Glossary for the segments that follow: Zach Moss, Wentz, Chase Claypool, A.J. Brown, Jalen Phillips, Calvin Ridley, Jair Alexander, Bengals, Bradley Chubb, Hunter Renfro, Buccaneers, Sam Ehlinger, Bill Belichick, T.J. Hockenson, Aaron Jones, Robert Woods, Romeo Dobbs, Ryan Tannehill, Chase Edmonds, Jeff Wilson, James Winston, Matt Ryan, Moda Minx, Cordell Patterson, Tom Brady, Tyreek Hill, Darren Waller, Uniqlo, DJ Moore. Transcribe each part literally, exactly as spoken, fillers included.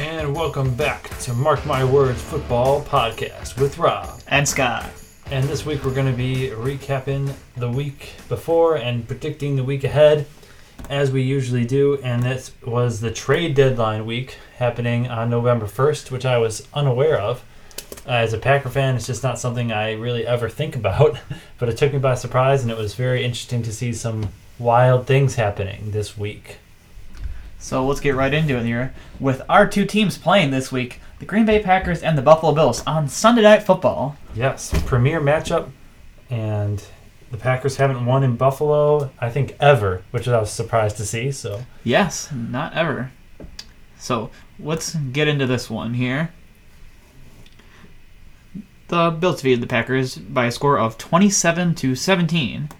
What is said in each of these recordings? and welcome back to Mark My Words Football Podcast with Rob and Scott. And this week we're going to be recapping the week before and predicting the week ahead, as we usually do. And this was the trade deadline week happening on November first, which I was unaware of. Uh, as a Packer fan, it's just not something I really ever think about, but it took me by surprise, and it was very interesting to see some wild things happening this week. So let's get right into it here. With our two teams playing this week, the Green Bay Packers and the Buffalo Bills on Sunday Night Football. Yes, premier matchup, and the Packers haven't won in Buffalo, I think, ever, which I was surprised to see. So yes, not ever. So let's get into this one here. The Bills defeated the Packers by a score of twenty-seven to seventeen.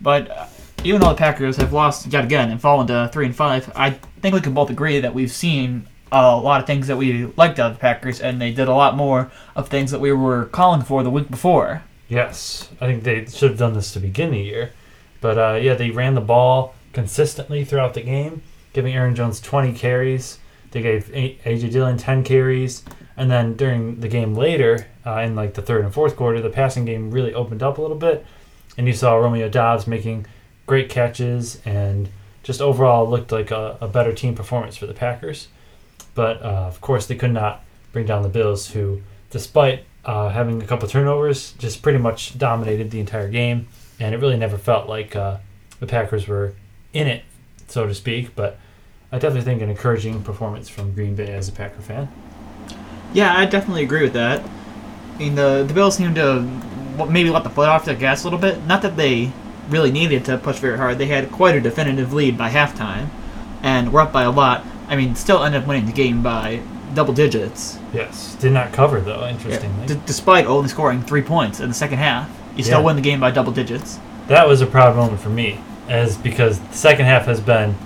But even though the Packers have lost yet again and fallen to three and five, I think we can both agree that we've seen a lot of things that we liked out of the Packers, and they did a lot more of things that we were calling for the week before. Yes, I think they should have done this to begin the year. But, uh, yeah, they ran the ball consistently throughout the game, giving Aaron Jones twenty carries. They gave A J. Dillon ten carries. And then during the game later, uh, in like the third and fourth quarter, the passing game really opened up a little bit. And you saw Romeo Dobbs making great catches, and just overall looked like a, a better team performance for the Packers. But, uh, of course, they could not bring down the Bills, who, despite uh, having a couple turnovers, just pretty much dominated the entire game. And it really never felt like uh, the Packers were in it, so to speak. But I definitely think an encouraging performance from Green Bay as a Packer fan. Yeah, I definitely agree with that. I mean, the, the Bills seemed to maybe let the foot off the gas a little bit. Not that they really needed to push very hard. They had quite a definitive lead by halftime, and were up by a lot. I mean, still ended up winning the game by double digits. Yes, did not cover, though, interestingly. Yeah. D- despite only scoring three points in the second half, you still yeah. win the game by double digits. That was a proud moment for me, as because the second half has been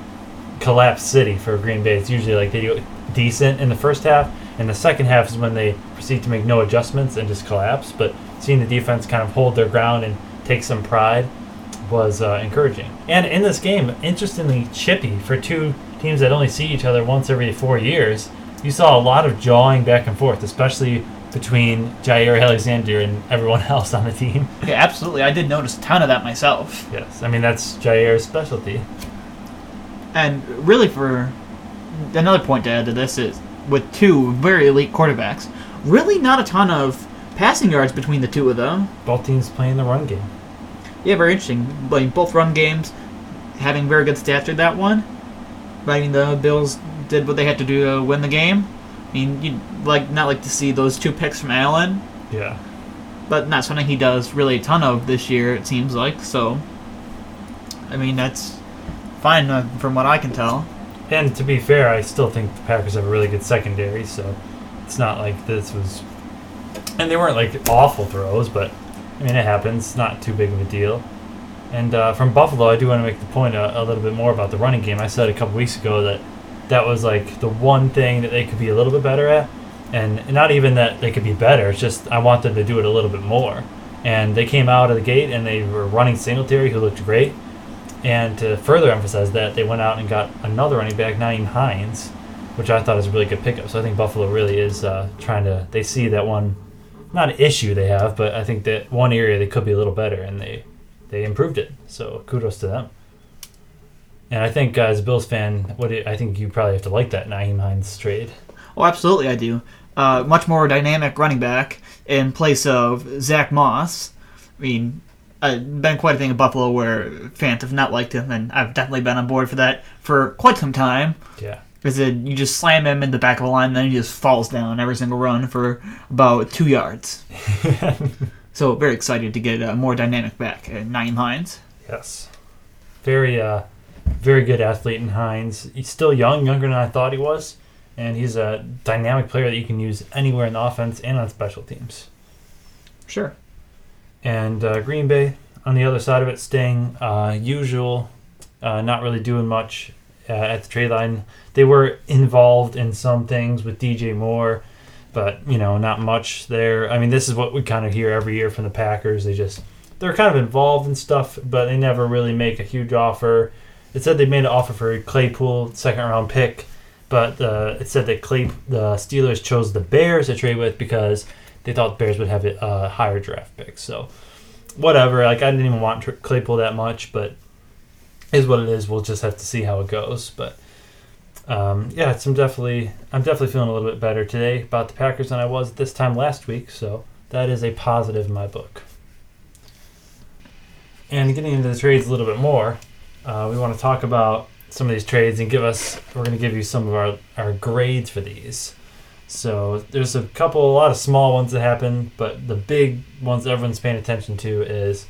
collapse city for Green Bay. It's usually like they do decent in the first half, and the second half is when they proceed to make no adjustments and just collapse. But seeing the defense kind of hold their ground and take some pride was uh, encouraging. And in this game, interestingly chippy for two teams that only see each other once every four years. You saw a lot of jawing back and forth, especially between Jair Alexander and everyone else on the team. Yeah, absolutely. I did notice a ton of that myself. Yes, I mean, that's Jair's specialty. And really, for another point to add to this is, with two very elite quarterbacks, really not a ton of passing yards between the two of them. Both teams playing the run game. Yeah, very interesting. I mean, both run games, having very good stats in that one. But I mean, the Bills did what they had to do to win the game. I mean, you'd like not like to see those two picks from Allen. Yeah. But not something he does really a ton of this year, it seems like. So, I mean, that's fine uh, from what I can tell. And to be fair, I still think the Packers have a really good secondary, so it's not like this was... And they weren't, like, awful throws, but, I mean, it happens. It's not too big of a deal. And uh, from Buffalo, I do want to make the point a, a little bit more about the running game. I said a couple weeks ago that that was, like, the one thing that they could be a little bit better at. And not even that they could be better. It's just I want them to do it a little bit more. And they came out of the gate, and they were running Singletary, who looked great. And to further emphasize that, they went out and got another running back, Nyheim Hines, which I thought was a really good pickup. So I think Buffalo really is uh, trying to – they see that one – not an issue they have, but I think that one area they could be a little better, and they, they improved it. So kudos to them. And I think uh, as a Bills fan, what do you, I think you probably have to like that Nyheim Hines trade. Oh, absolutely I do. Uh, much more dynamic running back in place of Zach Moss. I mean – Uh, been quite a thing in Buffalo where fans have not liked him, and I've definitely been on board for that for quite some time. Yeah. Because you just slam him in the back of the line, and then he just falls down every single run for about two yards. So very excited to get a more dynamic back at Nyheim Hines. Yes. Very uh, very good athlete in Hines. He's still young, younger than I thought he was, and he's a dynamic player that you can use anywhere in the offense and on special teams. Sure. And uh, Green Bay, on the other side of it, staying uh, usual, uh, not really doing much uh, at the trade line. They were involved in some things with D J Moore, but, you know, not much there. I mean, this is what we kind of hear every year from the Packers. They just, they're kind of involved in stuff, but they never really make a huge offer. It said they made an offer for Claypool, second-round pick, But uh, it said that Clay, the Steelers chose the Bears to trade with because they thought the Bears would have a uh, higher draft pick. So whatever. Like, I didn't even want Claypool that much, but it is what it is. We'll just have to see how it goes. But um, yeah, it's, I'm definitely I'm definitely feeling a little bit better today about the Packers than I was this time last week. So that is a positive in my book. And getting into the trades a little bit more, uh, we want to talk about some of these trades and give us, we're going to give you some of our, our grades for these. So there's a couple, a lot of small ones that happen, but the big ones that everyone's paying attention to is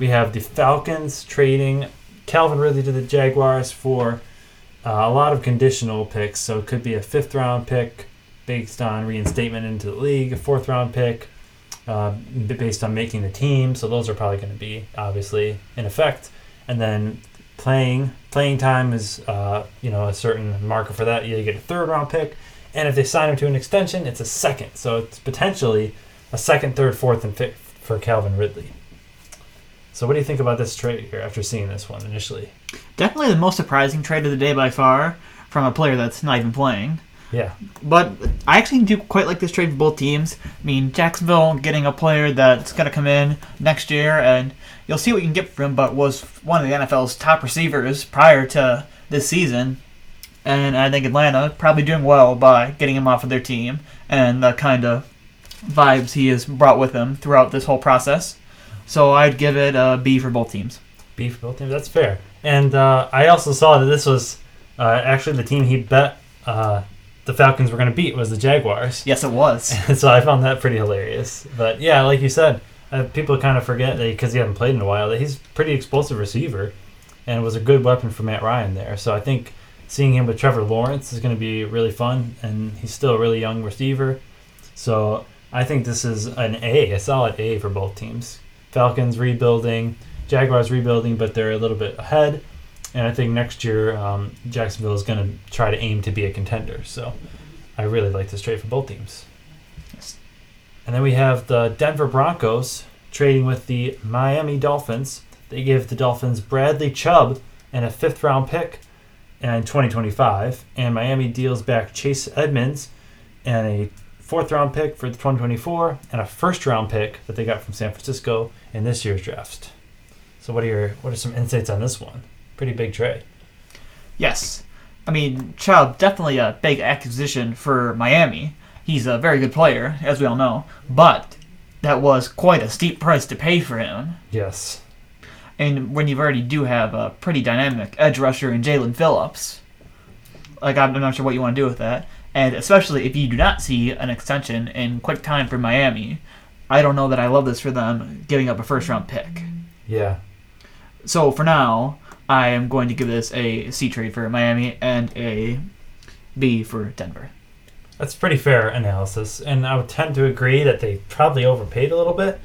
we have the Falcons trading Calvin Ridley to the Jaguars for uh, a lot of conditional picks. So it could be a fifth round pick based on reinstatement into the league, a fourth round pick uh, based on making the team. So those are probably going to be obviously in effect. And then playing playing time is uh, you know, a certain marker for that. You get a third round pick. And if they sign him to an extension, it's a second. So it's potentially a second, third, fourth, and fifth for Calvin Ridley. So what do you think about this trade here after seeing this one initially? Definitely the most surprising trade of the day by far from a player that's not even playing. Yeah. But I actually do quite like this trade for both teams. I mean, Jacksonville getting a player that's going to come in next year, and you'll see what you can get from him, but was one of the N F L's top receivers prior to this season. And I think Atlanta probably doing well by getting him off of their team and the kind of vibes he has brought with him throughout this whole process. So I'd give it a B for both teams. B for both teams, that's fair. And uh, I also saw that this was uh, actually the team he bet uh, the Falcons were going to beat was the Jaguars. Yes, it was. And so I found that pretty hilarious. But yeah, like you said, uh, people kind of forget that because he, he hasn't played in a while that he's a pretty explosive receiver and was a good weapon for Matt Ryan there. So I think seeing him with Trevor Lawrence is going to be really fun, and he's still a really young receiver. So I think this is an A, a solid A for both teams. Falcons rebuilding, Jaguars rebuilding, but they're a little bit ahead. And I think next year um, Jacksonville is going to try to aim to be a contender. So I really like this trade for both teams. And then we have the Denver Broncos trading with the Miami Dolphins. They give the Dolphins Bradley Chubb and a fifth-round pick and twenty twenty-five, and Miami deals back Chase Edmonds and a fourth-round pick for the twenty twenty-four and a first-round pick that they got from San Francisco in this year's draft. So what are your what are some insights on this one? Pretty big trade. Yes. I mean, Chubb, definitely a big acquisition for Miami. He's a very good player, as we all know, but that was quite a steep price to pay for him. Yes. And when you've already do have a pretty dynamic edge rusher in Jalen Phillips, like I'm not sure what you want to do with that. And especially if you do not see an extension in quick time for Miami, I don't know that I love this for them giving up a first-round pick. Yeah. So for now, I am going to give this a C trade for Miami and a B for Denver. That's pretty fair analysis, and I would tend to agree that they probably overpaid a little bit.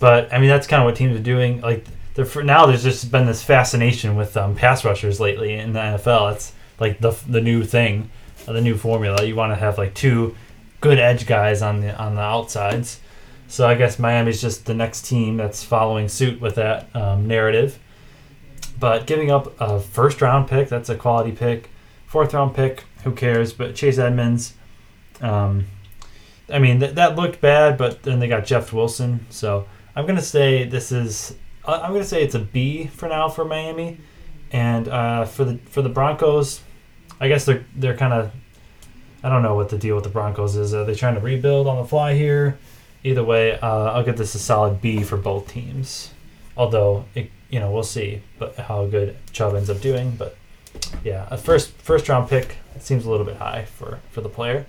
But, I mean, that's kind of what teams are doing. Like, for now, there's just been this fascination with um, pass rushers lately in the N F L. It's like the the new thing, the new formula. You want to have like two good edge guys on the on the outsides. So I guess Miami's just the next team that's following suit with that um, narrative. But giving up a first round pick, that's a quality pick. Fourth round pick, who cares? But Chase Edmonds, um, I mean th- that looked bad. But then they got Jeff Wilson. So I'm gonna say this is. I'm going to say it's a B for now for Miami. And uh, for the for the Broncos, I guess they're they're kind of, I don't know what the deal with the Broncos is. Are they trying to rebuild on the fly here? Either way, uh, I'll give this a solid B for both teams. Although, it, you know, we'll see but how good Chubb ends up doing. But, yeah, a first, first round pick seems a little bit high for, for the player.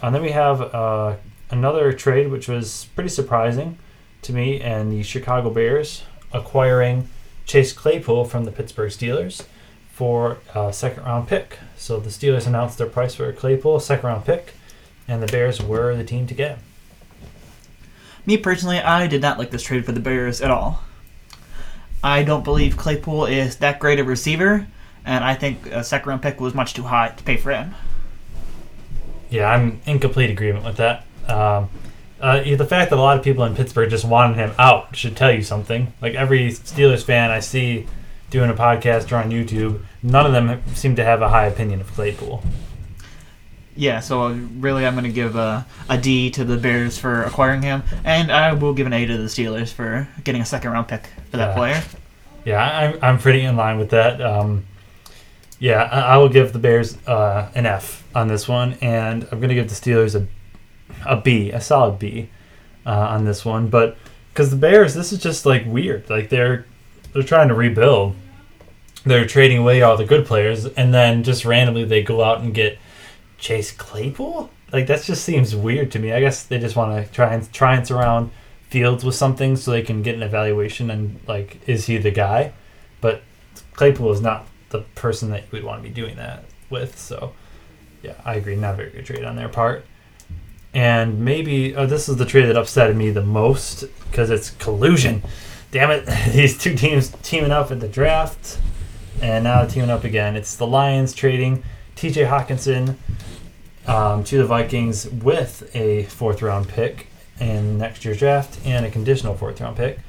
And then we have uh, another trade, which was pretty surprising to me, and the Chicago Bears acquiring Chase Claypool from the Pittsburgh Steelers for a second-round pick. So the Steelers announced their price for Claypool, a second-round pick, and the Bears were the team to get him. Me personally, I did not like this trade for the Bears at all. I don't believe Claypool is that great a receiver, and I think a second-round pick was much too high to pay for him. Yeah, I'm in complete agreement with that. Um, Uh, the fact that a lot of people in Pittsburgh just wanted him out should tell you something. Like, every Steelers fan I see doing a podcast or on YouTube, none of them seem to have a high opinion of Claypool. Yeah, so really I'm going to give a, a D to the Bears for acquiring him, and I will give an A to the Steelers for getting a second-round pick for that yeah. player. Yeah, I'm, I'm pretty in line with that. Um, yeah, I, I will give the Bears uh, an F on this one, and I'm going to give the Steelers a a B, a solid B uh, on this one. But because the Bears, this is just, like, weird. Like, they're they're trying to rebuild. They're trading away all the good players, and then just randomly they go out and get Chase Claypool? Like, that just seems weird to me. I guess they just want to try and try and surround Fields with something so they can get an evaluation and, like, is he the guy? But Claypool is not the person that you would want to be doing that with. So, yeah, I agree. Not a very good trade on their part. And maybe oh, this is the trade that upsetted me the most because it's collusion. Damn it. These two teams teaming up at the draft, and now teaming up again. It's the Lions trading T J. Hockenson um, to the Vikings with a fourth-round pick in next year's draft and a conditional fourth-round pick,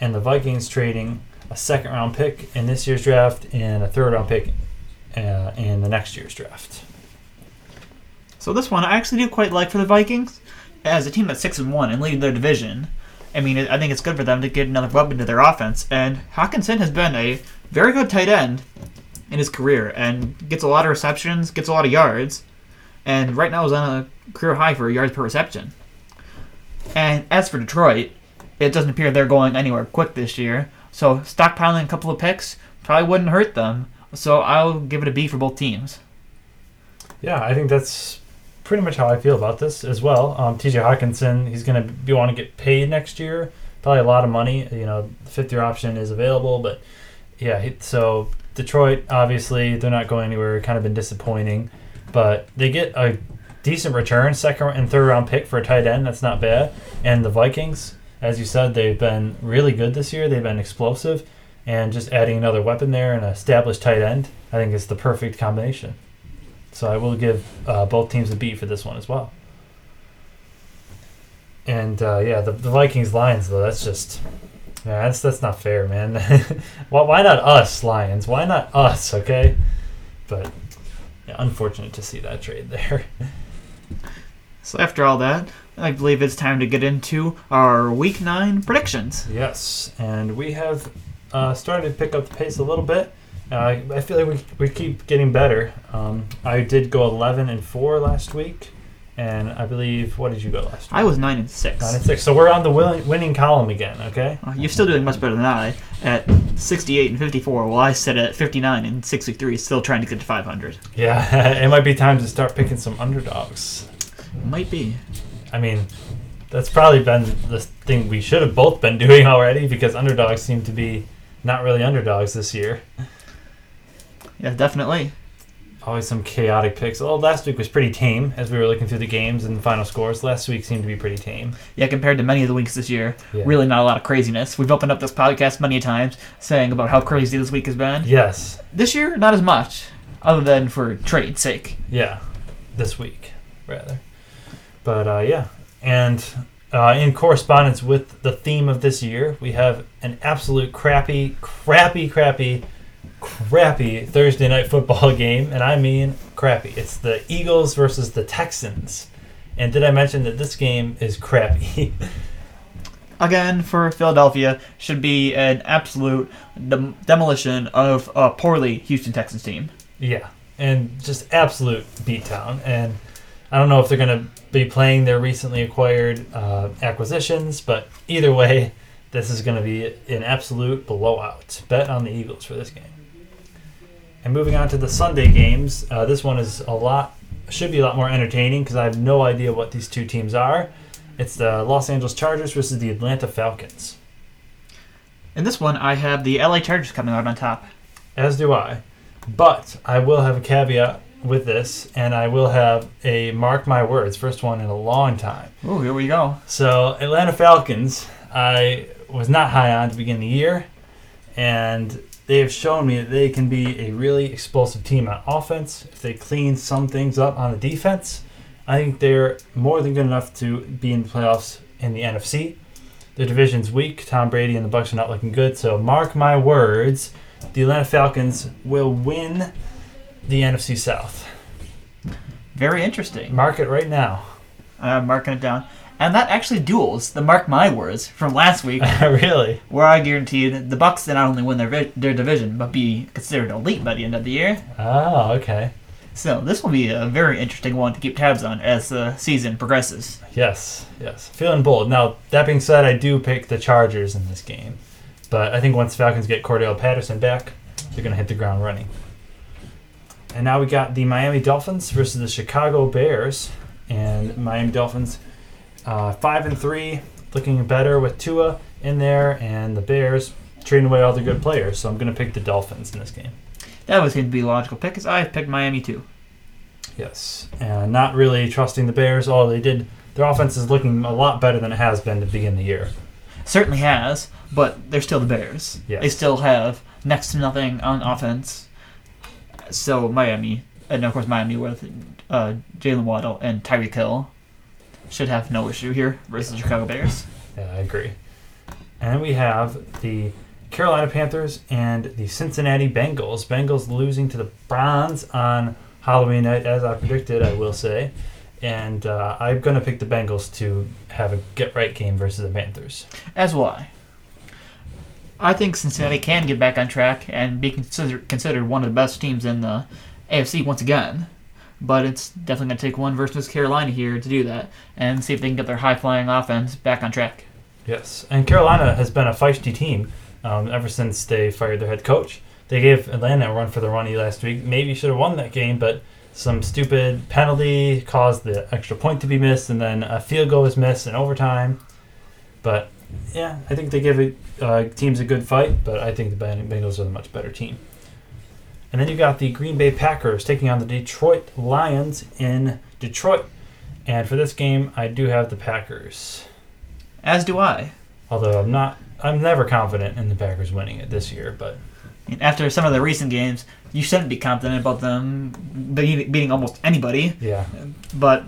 and the Vikings trading a second-round pick in this year's draft and a third-round pick uh, in the next year's draft. So this one I actually do quite like for the Vikings as a team that's six and one and leading their division. I mean, I think it's good for them to get another weapon to their offense, and Hockenson has been a very good tight end in his career, and gets a lot of receptions, gets a lot of yards, and right now is on a career high for yards per reception. And as for Detroit, it doesn't appear they're going anywhere quick this year, so stockpiling a couple of picks probably wouldn't hurt them, so I'll give it a B for both teams. Yeah, I think that's pretty much how I feel about this as well. Um, T J. Hockenson, he's going to be want to get paid next year, probably a lot of money. You know, the fifth-year option is available, but yeah, so Detroit, obviously, they're not going anywhere. Kind of been disappointing. But they get a decent return, second and third-round pick for a tight end. That's not bad. And the Vikings, as you said, they've been really good this year. They've been explosive. And just adding another weapon there and an established tight end, I think it's the perfect combination. So I will give uh, both teams a B for this one as well. And, uh, yeah, the, the Vikings-Lions, though, that's just... Yeah, that's that's not fair, man. why, why not us, Lions? Why not us, okay? But yeah, unfortunate to see that trade there. So after all that, I believe it's time to get into our Week nine predictions. Yes, and we have uh, started to pick up the pace a little bit. Uh, I feel like we we keep getting better. Um, I did go eleven and four last week. And I believe, what did you go last time? I was nine and six. Nine and six. So we're on the win- winning column again. Okay. Uh, you're still doing much better than I at sixty-eight and fifty-four. While I sit at fifty-nine and sixty-three, still trying to get to five hundred. Yeah, it might be time to start picking some underdogs. Might be. I mean, that's probably been the thing we should have both been doing already because underdogs seem to be not really underdogs this year. Yeah, definitely. Always some chaotic picks. Although last week was pretty tame as we were looking through the games and the final scores. Last week seemed to be pretty tame. Yeah, compared to many of the weeks this year, yeah. Really not a lot of craziness. We've opened up this podcast many times saying about how crazy this week has been. Yes. This year, not as much, other than for trade's sake. Yeah, this week, rather. But, uh, yeah. And uh, in correspondence with the theme of this year, we have an absolute crappy, crappy, crappy... crappy Thursday night football game, and I mean crappy. It's the Eagles versus the Texans. And did I mention that this game is crappy? Again, for Philadelphia, should be an absolute dem- demolition of a poorly Houston Texans team. Yeah, and just absolute beatdown. And I don't know if they're going to be playing their recently acquired uh, acquisitions, but either way, this is going to be an absolute blowout. Bet on the Eagles for this game. And moving on to the Sunday games, uh, this one is a lot, should be a lot more entertaining because I have no idea what these two teams are. It's the Los Angeles Chargers versus the Atlanta Falcons. In this one, I have the L A Chargers coming out on top. As do I. But I will have a caveat with this, and I will have a mark my words, first one in a long time. Oh, here we go. So, Atlanta Falcons, I was not high on to begin the year, and they have shown me that they can be a really explosive team on offense. If they clean some things up on the defense, I think they're more than good enough to be in the playoffs in the N F C. Their division's weak. Tom Brady and the Bucs are not looking good. So mark my words, the Atlanta Falcons will win the N F C South. Very interesting. Mark it right now. I'm marking it down. And that actually duels the mark my words from last week. Really? Where I guarantee that the Bucs not only win their vi- their division, but be considered elite by the end of the year. Oh, okay. So this will be a very interesting one to keep tabs on as the season progresses. Yes, yes. Feeling bold. Now, that being said, I do pick the Chargers in this game. But I think once the Falcons get Cordell Patterson back, they're going to hit the ground running. And now we got the Miami Dolphins versus the Chicago Bears. And Miami Dolphins uh, five and three, looking better with Tua in there, and the Bears trading away all the good players. So I'm going to pick the Dolphins in this game. That was going to be a logical pick, because I picked Miami too. Yes, and not really trusting the Bears. All they did, their offense is looking a lot better than it has been to begin the year. Certainly has, but they're still the Bears. Yes. They still have next to nothing on offense. So Miami, and of course Miami with uh, Jaylen Waddle and Tyreek Hill, should have no issue here versus the Chicago Bears. Yeah, I agree. And we have the Carolina Panthers and the Cincinnati Bengals. Bengals losing to the Browns on Halloween night, as I predicted, I will say. And uh, I'm going to pick the Bengals to have a get-right game versus the Panthers. As will I. I think Cincinnati can get back on track and be consider- considered one of the best teams in the A F C once again. But it's definitely going to take one versus Carolina here to do that and see if they can get their high-flying offense back on track. Yes, and Carolina has been a feisty team. Um, ever since they fired their head coach. They gave Atlanta a run for their money last week. Maybe should have won that game, but some stupid penalty caused the extra point to be missed, and then a field goal was missed in overtime. But, yeah, I think they give it, uh, teams a good fight, but I think the Bengals are the much better team. And then you got the Green Bay Packers taking on the Detroit Lions in Detroit. And for this game, I do have the Packers. As do I. Although I'm not... I'm never confident in the Packers winning it this year, but... After some of the recent games, you shouldn't be confident about them beating almost anybody. Yeah. But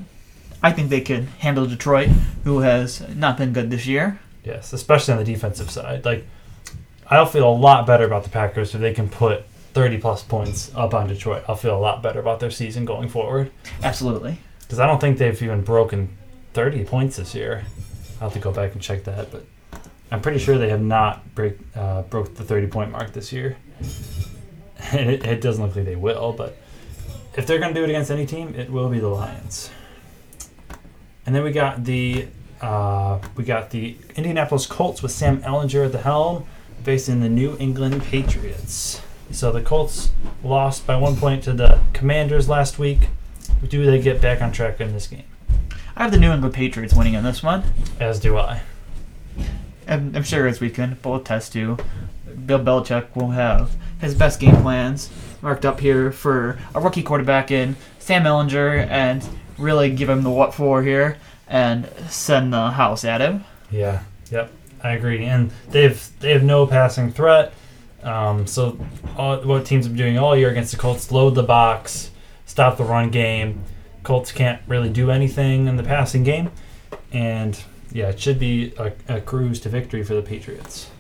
I think they could handle Detroit, who has not been good this year. Yes, especially on the defensive side. Like, I'll feel a lot better about the Packers if they can put thirty-plus points up on Detroit. I'll feel a lot better about their season going forward. Absolutely. Because I don't think they've even broken thirty points this year. I'll have to go back and check that, but... I'm pretty sure they have not break uh, broke the thirty-point mark this year. And it, it doesn't look like they will, but if they're going to do it against any team, it will be the Lions. And then we got the uh, we got the Indianapolis Colts with Sam Ehlinger at the helm, facing the New England Patriots. So the Colts lost by one point to the Commanders last week. Do they get back on track in this game? I have the New England Patriots winning on this one. As do I. I'm sure as we can both attest to, Bill Belichick will have his best game plans marked up here for a rookie quarterback in Sam Ehlinger and really give him the what for here and send the house at him. Yeah, yep, I agree. And they've they have no passing threat. Um, so all, what teams have been doing all year against the Colts, load the box, stop the run game. Colts can't really do anything in the passing game. And... yeah, it should be a, a cruise to victory for the Patriots.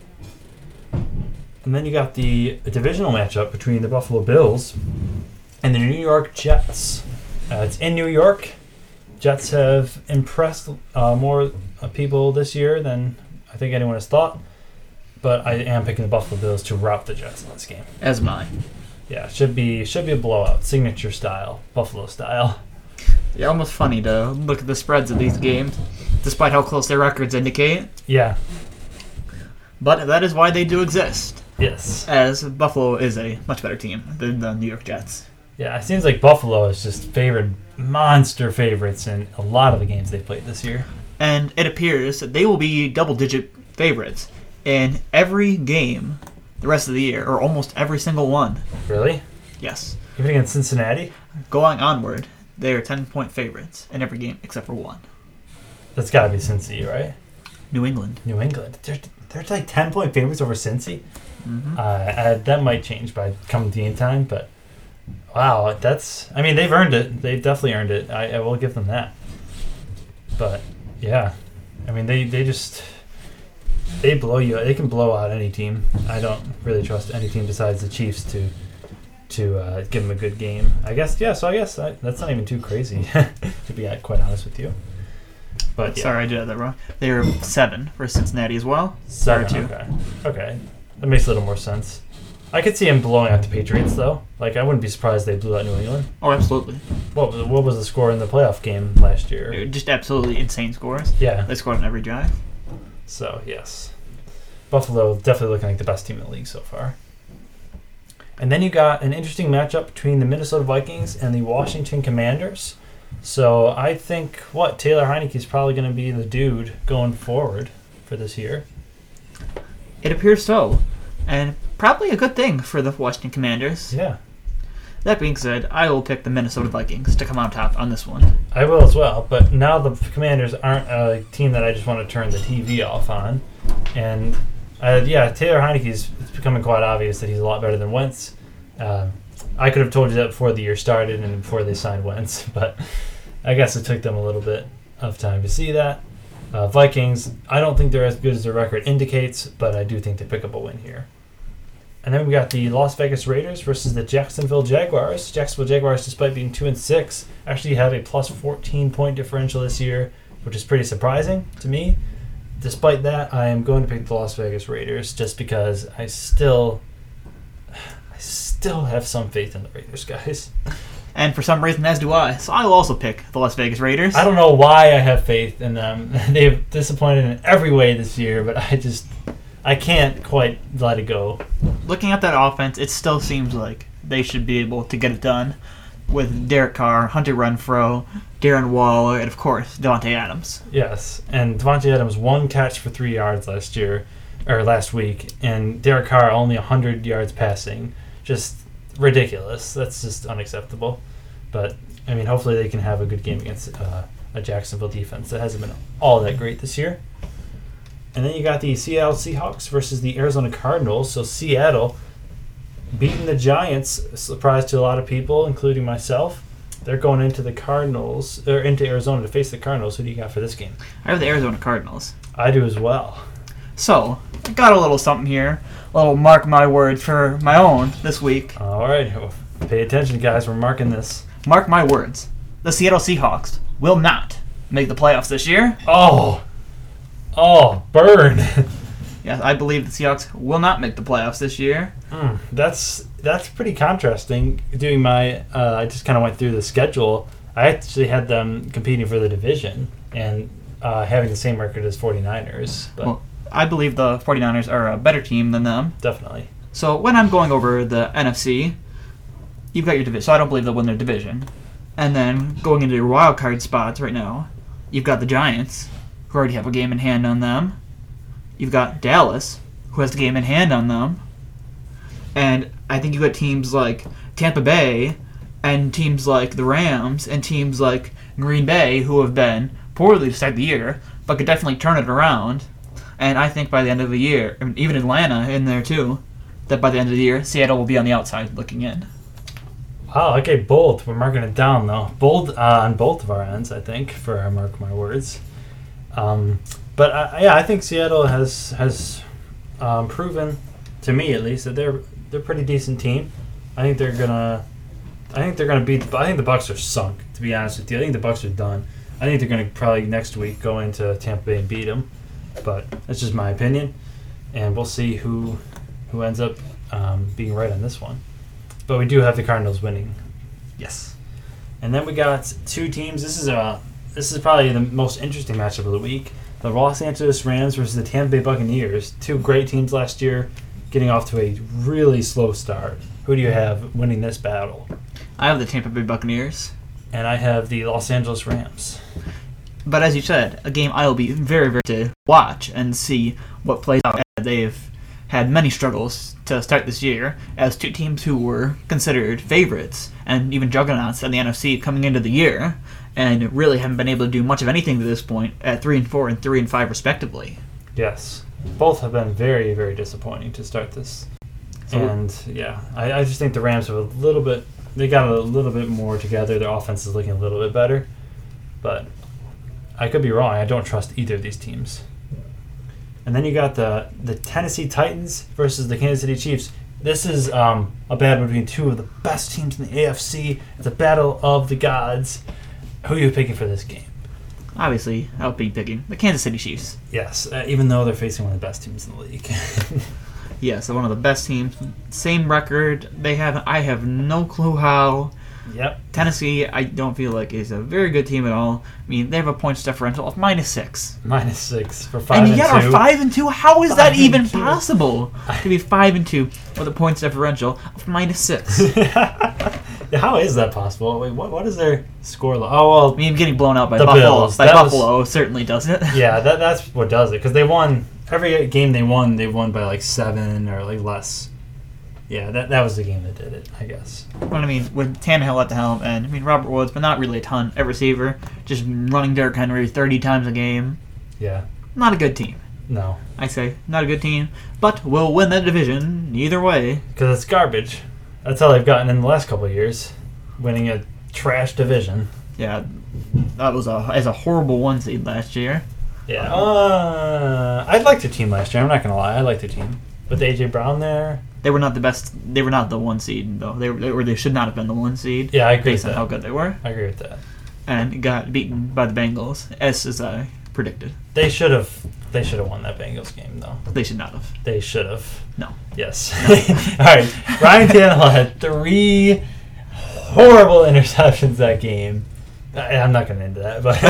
And then you got the divisional matchup between the Buffalo Bills and the New York Jets. Uh, it's in New York. Jets have impressed uh, more uh, people this year than I think anyone has thought. But I am picking the Buffalo Bills to rout the Jets in this game. As mine. Yeah, it should be, should be a blowout. Signature style. Buffalo style. Yeah, almost funny to look at the spreads of these games. Despite how close their records indicate. Yeah. But that is why they do exist. Yes. As Buffalo is a much better team than the New York Jets. Yeah, it seems like Buffalo is just favored, monster favorites in a lot of the games they played this year. And it appears that they will be double-digit favorites in every game the rest of the year, or almost every single one. Really? Yes. Even against Cincinnati? Going onward, they are ten-point favorites in every game except for one. That's got to be Cincy, right? New England. New England. They're, they're like ten-point favorites over Cincy? Mm-hmm. Uh, uh, that might change by come game time, but wow, that's... I mean, they've earned it. They've definitely earned it. I, I will give them that. But, yeah. I mean, they, they just... They blow you. They can blow out any team. I don't really trust any team besides the Chiefs to to uh, give them a good game. I guess, yeah, so I guess I, that's not even too crazy, to be quite honest with you. But yeah. Sorry, I did that wrong. They were seven for Cincinnati as well. Seven, two. Okay. Okay. That makes a little more sense. I could see him blowing out the Patriots, though. Like, I wouldn't be surprised they blew out New England. Oh, absolutely. What what was the score in the playoff game last year? Just absolutely insane scores. Yeah. They scored on every drive. So, yes. Buffalo definitely looking like the best team in the league so far. And then you got an interesting matchup between the Minnesota Vikings and the Washington Commanders. So I think, what, Taylor Heinicke is probably going to be the dude going forward for this year. It appears so. And probably a good thing for the Washington Commanders. Yeah. That being said, I will pick the Minnesota Vikings to come out top on this one. I will as well, but now the Commanders aren't a team that I just want to turn the T V off on. And, uh, yeah, Taylor Heineke's, it's becoming quite obvious that he's a lot better than Wentz. Uh, I could have told you that before the year started and before they signed Wentz, but I guess it took them a little bit of time to see that. Uh, Vikings, I don't think they're as good as their record indicates, but I do think they pick up a win here. And then we got the Las Vegas Raiders versus the Jacksonville Jaguars. Jacksonville Jaguars, despite being two and six, actually have a plus fourteen point differential this year, which is pretty surprising to me. Despite that, I am going to pick the Las Vegas Raiders just because I still, I still have some faith in the Raiders, guys. And for some reason, as do I. So I will also pick the Las Vegas Raiders. I don't know why I have faith in them. They've disappointed in every way this year, but I just. I can't quite let it go. Looking at that offense, it still seems like they should be able to get it done with Derek Carr, Hunter Renfro, Darren Waller, and, of course, Devontae Adams. Yes, and Devontae Adams, one catch for three yards last year, or last week, and Derek Carr only one hundred yards passing. Just ridiculous. That's just unacceptable. But, I mean, hopefully they can have a good game against uh, a Jacksonville defense that hasn't been all that great this year. And then you got the Seattle Seahawks versus the Arizona Cardinals. So Seattle beating the Giants, a surprise to a lot of people, including myself. They're going into the Cardinals, or into Arizona to face the Cardinals. Who do you got for this game? I have the Arizona Cardinals. I do as well. So I got a little something here. A little mark my words for my own this week. All right. Well, pay attention, guys. We're marking this. Mark my words. The Seattle Seahawks will not make the playoffs this year. Oh, Oh, burn. Yes, I believe the Seahawks will not make the playoffs this year. Mm, that's that's pretty contrasting. Doing my, uh, I just kind of went through the schedule. I actually had them competing for the division and uh, having the same record as 49ers. But well, I believe the 49ers are a better team than them. Definitely. So when I'm going over the N F C, you've got your division. So I don't believe they'll win their division. And then going into your wild card spots right now, you've got the Giants, who already have a game in hand on them. You've got Dallas, who has the game in hand on them. And I think you've got teams like Tampa Bay and teams like the Rams and teams like Green Bay, who have been poorly to start the year, but could definitely turn it around. And I think by the end of the year, even Atlanta in there too, that by the end of the year, Seattle will be on the outside looking in. Wow, okay, bold. We're marking it down, though. Bold uh, on both of our ends, I think, for our mark my words. Um, but, I, yeah, I think Seattle has has um, proven, to me at least, that they're they're a pretty decent team. I think they're gonna, I think they're gonna beat. I think the Bucs are sunk, to be honest with you. I think the Bucs are done. I think they're gonna probably next week go into Tampa Bay and beat them. But that's just my opinion, and we'll see who who ends up um, being right on this one. But we do have the Cardinals winning. Yes. And then we got two teams. This is a This is probably the most interesting matchup of the week. The Los Angeles Rams versus the Tampa Bay Buccaneers. Two great teams last year, getting off to a really slow start. Who do you have winning this battle? I have the Tampa Bay Buccaneers. And I have the Los Angeles Rams. But as you said, a game I will be very, very to watch and see what plays out. They've had many struggles to start this year as two teams who were considered favorites and even juggernauts in the N F C coming into the year, and really haven't been able to do much of anything to this point at three and four and three and five respectively. Yes, both have been very, very disappointing to start this. So and yeah, I, I just think the Rams have a little bit. They got a little bit more together. Their offense is looking a little bit better, but I could be wrong. I don't trust either of these teams. And then you got the, the Tennessee Titans versus the Kansas City Chiefs. This is um, a battle between two of the best teams in the A F C. It's a battle of the gods. Who are you picking for this game? Obviously, I'll be picking the Kansas City Chiefs. Yes, uh, even though they're facing one of the best teams in the league. Yes, they're one of the best teams. Same record. They have. I have no clue how. Yep. Tennessee, I don't feel like is a very good team at all. I mean, they have a points differential of minus six. Minus six for five and, and yet two. And yet, are five and two? How is five that even two. possible? To be five and two with a points differential of minus six. How is that possible? Wait, what? What is their score? Lo- oh well, I mean, getting blown out by the Buffalo. Bills. By that Buffalo was, certainly does it. Yeah, that that's what does it because they won every game. They won. They won by like seven or like less. Yeah, that that was the game that did it, I guess. Well, I mean, with Tannehill at the helm, and I mean Robert Woods, but not really a ton at receiver, just running Derrick Henry thirty times a game. Yeah. Not a good team. No. I say not a good team, but we'll win that division either way. Because it's garbage. That's all they've gotten in the last couple of years, winning a trash division. Yeah, that was a as a horrible one seed last year. Yeah. Uh, I liked the team last year. I'm not gonna lie, I liked the team with A J. Brown there. They were not the best. They were not the one seed, though. They were, they, were, they should not have been the one seed. Yeah, I agree based with that. On how good they were. I agree with that. And got beaten by the Bengals, as as I predicted. They should have. They should have won that Bengals game, though. They should not have. They should have. No. Yes. No. All right. Ryan Tannehill had three horrible interceptions that game. I, I'm not going to into that, but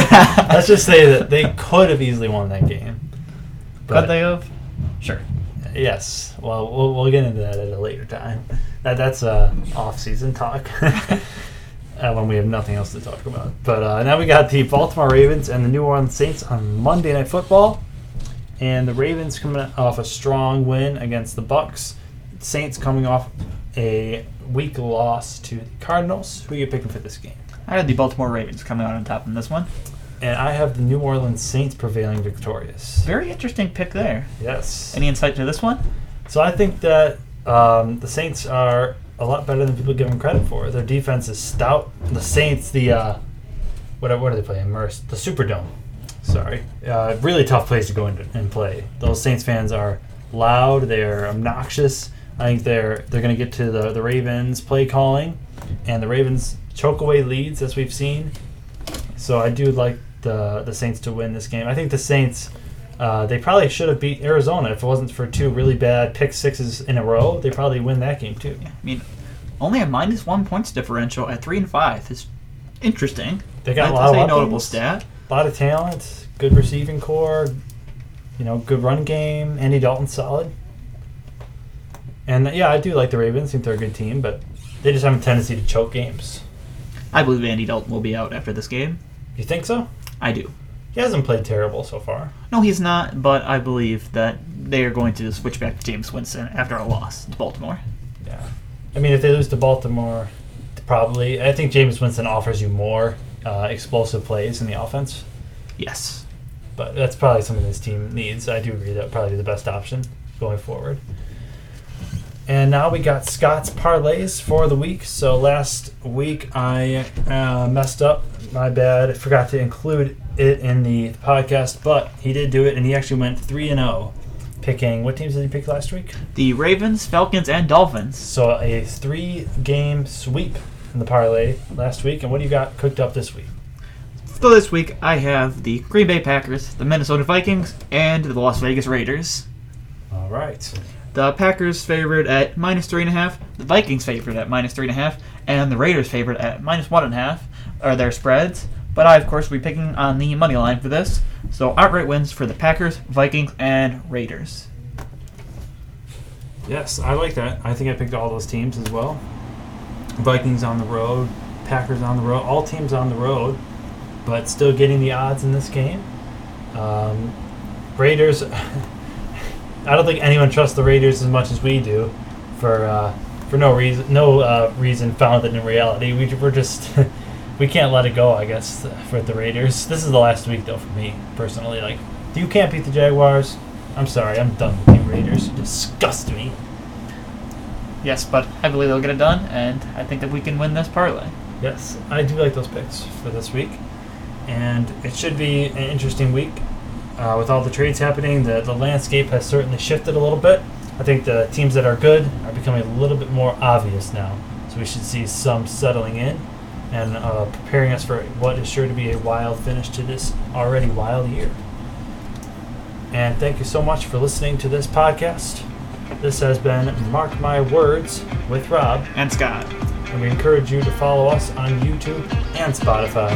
let's just say that they could have easily won that game. But could they have? Sure. Yes. Well, well, we'll get into that at a later time. That, that's uh, off-season talk uh, when we have nothing else to talk about. But uh, now we got the Baltimore Ravens and the New Orleans Saints on Monday Night Football. And the Ravens coming off a strong win against the Bucs. Saints coming off a weak loss to the Cardinals. Who are you picking for this game? I had the Baltimore Ravens coming out on top in this one. And I have the New Orleans Saints prevailing victorious. Very interesting pick there. Yes. Any insight to this one? So I think that um, the Saints are a lot better than people give them credit for. Their defense is stout. The Saints, the uh, what, what are they playing? Merce, the Superdome. Sorry. Uh, really tough place to go in and play. Those Saints fans are loud. They're obnoxious. I think they're they're going to get to the, the Ravens' play calling, and the Ravens choke away leads, as we've seen. So I do like the the Saints to win this game. I think the Saints, uh, they probably should have beat Arizona if it wasn't for two really bad pick sixes in a row. They probably win that game too. Yeah, I mean, only a minus one points differential at three and five is interesting. They got a lot of notable stat, a lot of talent, good receiving core, you know, good run game. Andy Dalton solid, and yeah, I do like the Ravens. I think they're a good team, but they just have a tendency to choke games. I believe Andy Dalton will be out after this game. You think so? I do. He hasn't played terrible so far. No, he's not, but I believe that they are going to switch back to James Winston after a loss to Baltimore. Yeah. I mean, if they lose to Baltimore, probably. I think James Winston offers you more uh, explosive plays in the offense. Yes. But that's probably something this team needs. I do agree that probably the best option going forward. And now we got Scott's parlays for the week. So last week I uh, messed up. My bad. I forgot to include it in the podcast, but he did do it, and he actually went three and oh, picking... What teams did he pick last week? The Ravens, Falcons, and Dolphins. So a three-game sweep in the parlay last week. And what do you got cooked up this week? So this week I have the Green Bay Packers, the Minnesota Vikings, and the Las Vegas Raiders. All right. The Packers favored at minus three and a half, the Vikings favored at minus three and a half, and the Raiders favored at minus one and a half are their spreads. But I, of course, will be picking on the money line for this. So outright wins for the Packers, Vikings, and Raiders. Yes, I like that. I think I picked all those teams as well. Vikings on the road, Packers on the road, all teams on the road, but still getting the odds in this game. Um, Raiders... I don't think anyone trusts the Raiders as much as we do, for uh, for no reason, no uh, reason founded in reality. We, we're just we can't let it go, I guess, for the Raiders. This is the last week though for me personally. Like, you can't beat the Jaguars. I'm sorry, I'm done with you Raiders. You disgust me. Yes, but I believe they'll get it done, and I think that we can win this parlay. Yes, I do like those picks for this week, and it should be an interesting week. Uh, with all the trades happening, the, the landscape has certainly shifted a little bit. I think the teams that are good are becoming a little bit more obvious now. So we should see some settling in and uh, preparing us for what is sure to be a wild finish to this already wild year. And thank you so much for listening to this podcast. This has been Mark My Words with Rob and Scott. And we encourage you to follow us on YouTube and Spotify.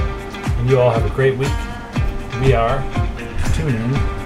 And you all have a great week. We are tuning